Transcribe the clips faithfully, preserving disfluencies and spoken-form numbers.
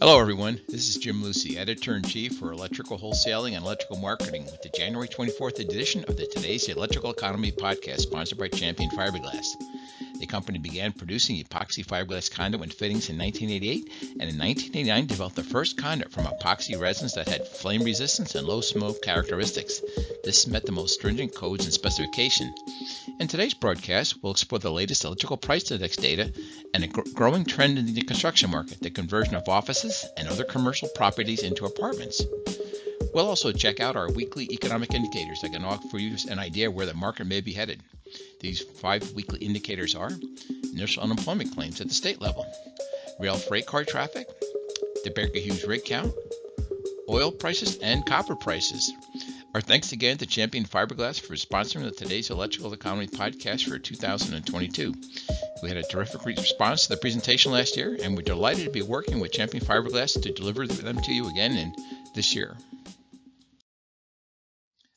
Hello everyone, this is Jim Lucy, Editor-in-Chief for Electrical Wholesaling and Electrical Marketing with the January twenty-fourth edition of the Today's Electrical Economy podcast sponsored by Champion Fiberglass. The company began producing epoxy fiberglass conduit and fittings in nineteen eighty-eight and in nineteen eighty-nine developed the first conduit from epoxy resins that had flame resistance and low smoke characteristics. This met the most stringent codes and specification. In today's broadcast, we'll explore the latest electrical price index data and a gr- growing trend in the construction market, the conversion of offices and other commercial properties into apartments. We'll also check out our weekly economic indicators that can offer you an idea where the market may be headed. These five weekly indicators are initial unemployment claims at the state level, rail freight car traffic, the Baker Hughes rig count, oil prices, and copper prices. Our thanks again to Champion Fiberglass for sponsoring the Today's Electrical Economy podcast for two thousand twenty-two. We had a terrific response to the presentation last year, and we're delighted to be working with Champion Fiberglass to deliver them to you again in this year.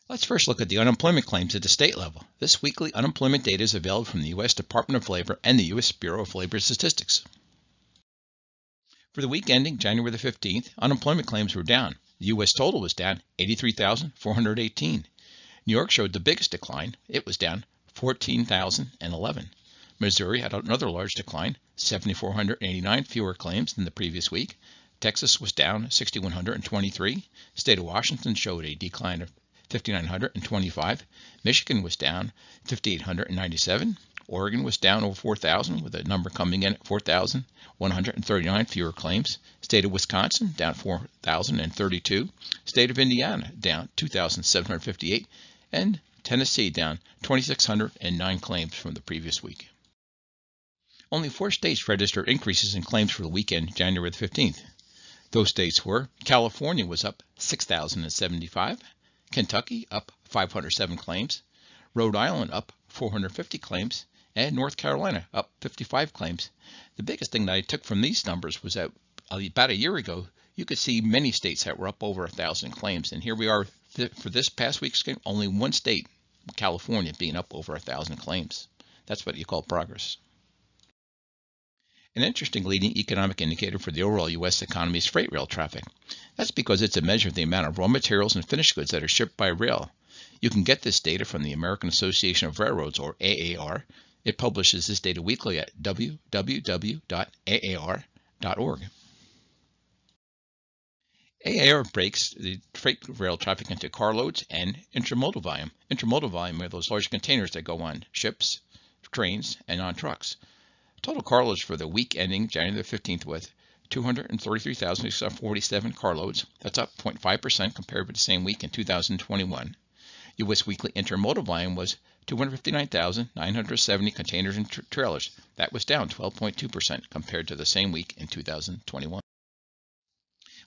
Let's first look at the unemployment claims at the state level. This weekly unemployment data is available from the U S Department of Labor and the U S Bureau of Labor Statistics. For the week ending January the fifteenth, unemployment claims were down. The U S total was down eighty-three thousand four hundred eighteen. New York showed the biggest decline. It was down fourteen thousand eleven. Missouri had another large decline, seven thousand four hundred eighty-nine fewer claims than the previous week. Texas was down six thousand one hundred twenty-three. State of Washington showed a decline of five thousand nine hundred twenty-five. Michigan was down five thousand eight hundred ninety-seven. Oregon was down over four thousand, with a number coming in at four thousand one hundred thirty-nine fewer claims. State of Wisconsin down four thousand thirty-two. State of Indiana down two thousand seven hundred fifty-eight. And Tennessee down two thousand six hundred nine claims from the previous week. Only four states registered increases in claims for the weekend, January the fifteenth. Those states were California was up six thousand seventy-five, Kentucky up five hundred seven claims, Rhode Island up four hundred fifty claims, and North Carolina up fifty-five claims. The biggest thing that I took from these numbers was that about a year ago, you could see many states that were up over one thousand claims. And here we are for this past week's game, only one state, California, being up over one thousand claims. That's what you call progress. An interesting leading economic indicator for the overall U S economy is freight rail traffic. That's because it's a measure of the amount of raw materials and finished goods that are shipped by rail. You can get this data from the American Association of Railroads, or A A R. It publishes this data weekly at w w w dot a a r dot org. A A R breaks the freight rail traffic into carloads and intermodal volume. Intermodal volume are those large containers that go on ships, trains, and on trucks. Total carloads for the week ending January the fifteenth was two hundred thirty-three thousand six hundred forty-seven carloads. That's up zero point five percent compared with the same week in two thousand twenty-one. U S weekly intermodal volume was two hundred fifty-nine thousand nine hundred seventy containers and tra- trailers. That was down twelve point two percent compared to the same week in two thousand twenty-one.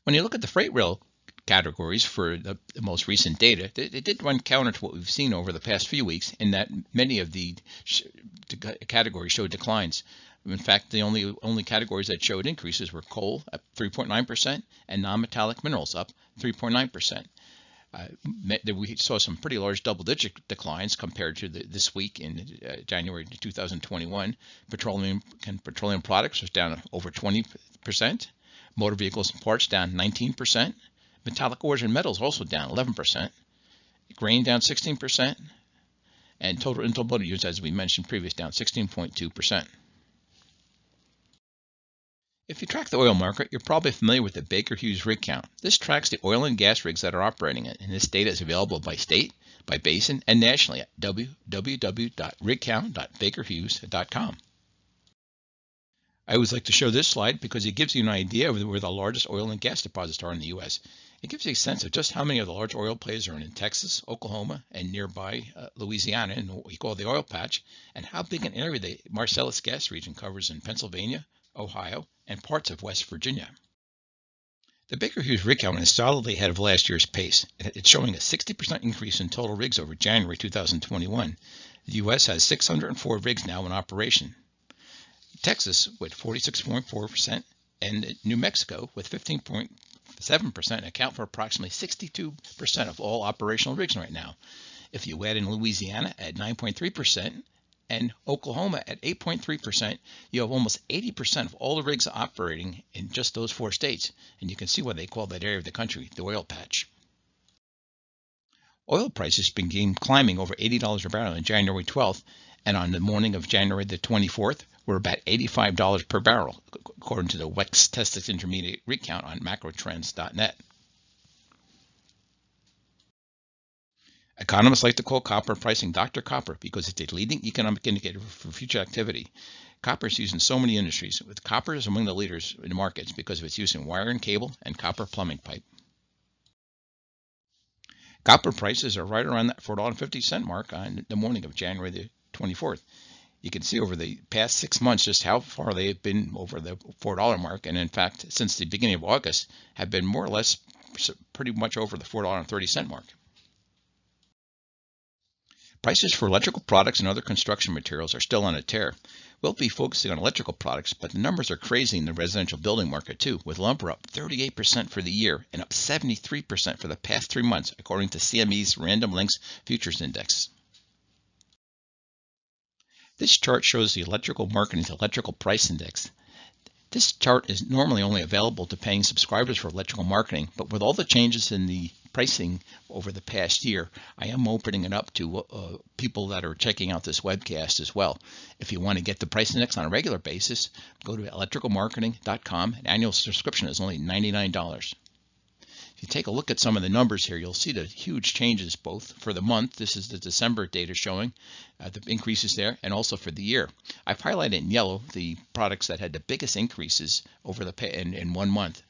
When you look at the freight rail categories for the, the most recent data, they, they did run counter to what we've seen over the past few weeks in that many of the sh- categories showed declines. In fact, the only only categories that showed increases were coal up three point nine percent and non-metallic minerals up three point nine percent. Uh, we saw some pretty large double-digit declines compared to the, this week in uh, January two thousand twenty-one. Petroleum and petroleum products was down over twenty percent. Motor vehicles and parts down nineteen percent. Metallic ores and metals also down eleven percent. Grain down sixteen percent. And total intermodal use, as we mentioned previously, down sixteen point two percent. If you track the oil market, you're probably familiar with the Baker Hughes rig count. This tracks the oil and gas rigs that are operating it, and this data is available by state, by basin, and nationally at w w w dot rig count dot baker hughes dot com. I always like to show this slide because it gives you an idea of where the largest oil and gas deposits are in the U S. It gives you a sense of just how many of the large oil plays are in Texas, Oklahoma, and nearby uh, Louisiana, in what we call the oil patch, and how big an area the Marcellus gas region covers in Pennsylvania, Ohio, and parts of West Virginia. The Baker Hughes rig count is solidly ahead of last year's pace. It's showing a sixty percent increase in total rigs over January two thousand twenty-one. The U S has six hundred four rigs now in operation. Texas with forty-six point four percent and New Mexico with fifteen point seven percent account for approximately sixty-two percent of all operational rigs right now. If you add in Louisiana at nine point three percent, and Oklahoma at eight point three percent, you have almost eighty percent of all the rigs operating in just those four states. And you can see why they call that area of the country the oil patch. Oil prices began climbing over eighty dollars a barrel on January twelfth, and on the morning of January the twenty-fourth, were about eighty-five dollars per barrel, according to the West Texas Intermediate rig count on macro trends dot net. Economists like to call copper pricing Doctor Copper because it's a leading economic indicator for future activity. Copper is used in so many industries, with copper is among the leaders in the markets because of its use in wire and cable and copper plumbing pipe. Copper prices are right around that four dollar fifty cent mark on the morning of January the twenty-fourth. You can see over the past six months just how far they have been over the four dollar mark, and in fact, since the beginning of August, have been more or less pretty much over the four dollar thirty cent mark. Prices for electrical products and other construction materials are still on a tear. We'll be focusing on electrical products, but the numbers are crazy in the residential building market too, with lumber up thirty-eight percent for the year and up seventy-three percent for the past three months, according to C M E's Random Lengths Futures Index. This chart shows the Electrical Marketing's Electrical Price Index. This chart is normally only available to paying subscribers for electrical marketing, but with all the changes in the pricing over the past year, I am opening it up to uh, people that are checking out this webcast as well. If you want to get the price index on a regular basis, go to electrical marketing dot com. An annual subscription is only ninety-nine dollars. If you take a look at some of the numbers here, you'll see the huge changes both for the month. This is the December data showing uh, the increases there, and also for the year. I've highlighted in yellow the products that had the biggest increases over the pay in, in one month.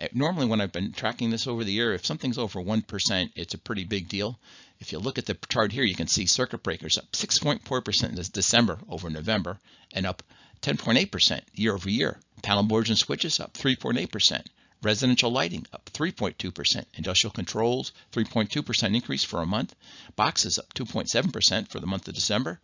Uh, normally, when I've been tracking this over the year, if something's over one percent, it's a pretty big deal. If you look at the chart here, you can see circuit breakers up six point four percent this December over November, and up ten point eight percent year over year. Panel boards and switches up three point eight percent. Residential lighting up three point two percent, industrial controls three point two percent increase for a month, boxes up two point seven percent for the month of December,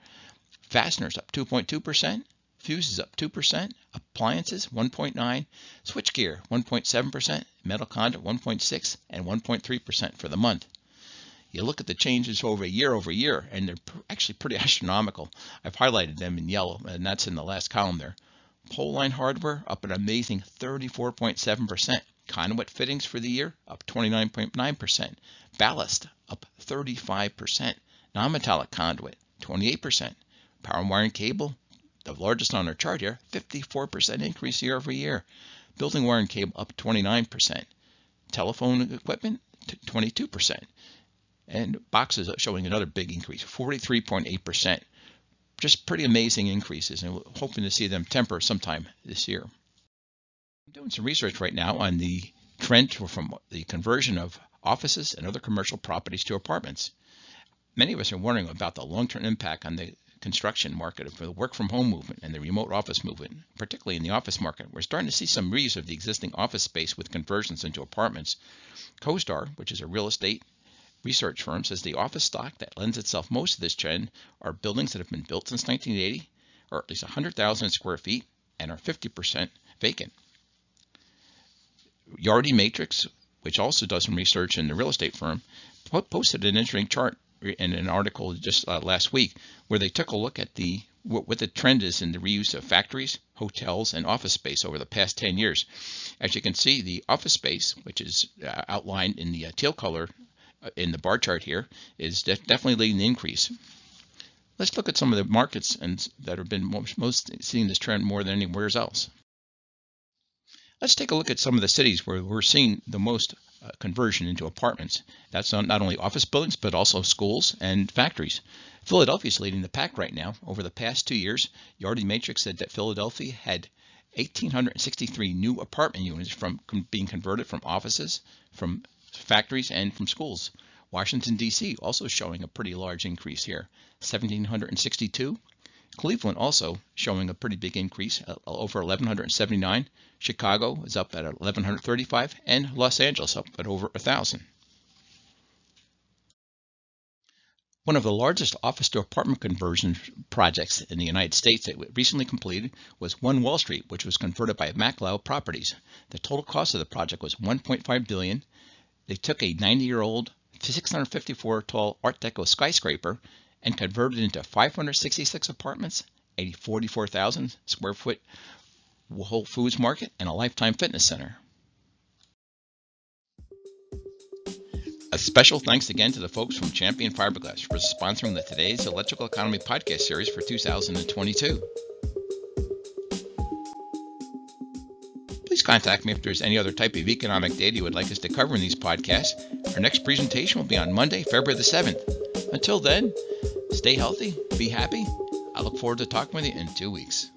fasteners up two point two percent, fuses up two percent, appliances one point nine percent, switchgear one point seven percent, metal conduit one point six percent, and one point three percent for the month. You look at the changes over year over year, and they're actually pretty astronomical. I've highlighted them in yellow, and that's in the last column there. Pole line hardware up an amazing thirty-four point seven percent. Conduit fittings for the year up twenty-nine point nine percent. Ballast up thirty-five percent. Non-metallic conduit twenty-eight percent. Power and wire and cable, the largest on our chart here, fifty-four percent increase year over year. Building wire and cable up twenty-nine percent. Telephone equipment twenty-two percent. And boxes showing another big increase, forty-three point eight percent. Just pretty amazing increases, and we're hoping to see them temper sometime this year. I'm doing some research right now on the trend from the conversion of offices and other commercial properties to apartments. Many of us are wondering about the long-term impact on the construction market of the work-from-home movement and the remote office movement, particularly in the office market. We're starting to see some reuse of the existing office space with conversions into apartments. CoStar, which is a real estate research firm, says the office stock that lends itself most to this trend are buildings that have been built since nineteen eighty, or at least one hundred thousand square feet, and are fifty percent vacant. Yardi Matrix, which also does some research in the real estate firm, posted an interesting chart in an article just uh, last week, where they took a look at the what, what the trend is in the reuse of factories, hotels, and office space over the past ten years. As you can see, the office space, which is uh, outlined in the uh, teal color in the bar chart here, is de definitely leading the increase. Let's look at some of the markets and that have been most, most seeing this trend more than anywhere else. Let's take a look at some of the cities where we're seeing the most uh, conversion into apartments. That's on not only office buildings, but also schools and factories. Philadelphia is leading the pack right now. Over the past two years, Yardi Matrix said that Philadelphia had one thousand eight hundred sixty-three new apartment units from being converted from offices, from factories, and from schools. Washington, D C also showing a pretty large increase here, one thousand seven hundred sixty-two. Cleveland also showing a pretty big increase, uh, over one thousand one hundred seventy-nine. Chicago is up at one thousand one hundred thirty-five, and Los Angeles up at over one thousand. One of the largest office to apartment conversion projects in the United States that recently completed was One Wall Street, which was converted by Macklowe Properties. The total cost of the project was one point five billion dollars. They took a ninety-year-old, six hundred fifty-four tall Art Deco skyscraper and converted into five hundred sixty-six apartments, a forty-four thousand square foot Whole Foods Market, and a Lifetime Fitness Center. A special thanks again to the folks from Champion Fiberglass for sponsoring the Today's Electrical Economy podcast series for two thousand twenty-two. Please contact me if there's any other type of economic data you would like us to cover in these podcasts. Our next presentation will be on Monday, February the seventh. Until then, stay healthy, be happy. I look forward to talking with you in two weeks.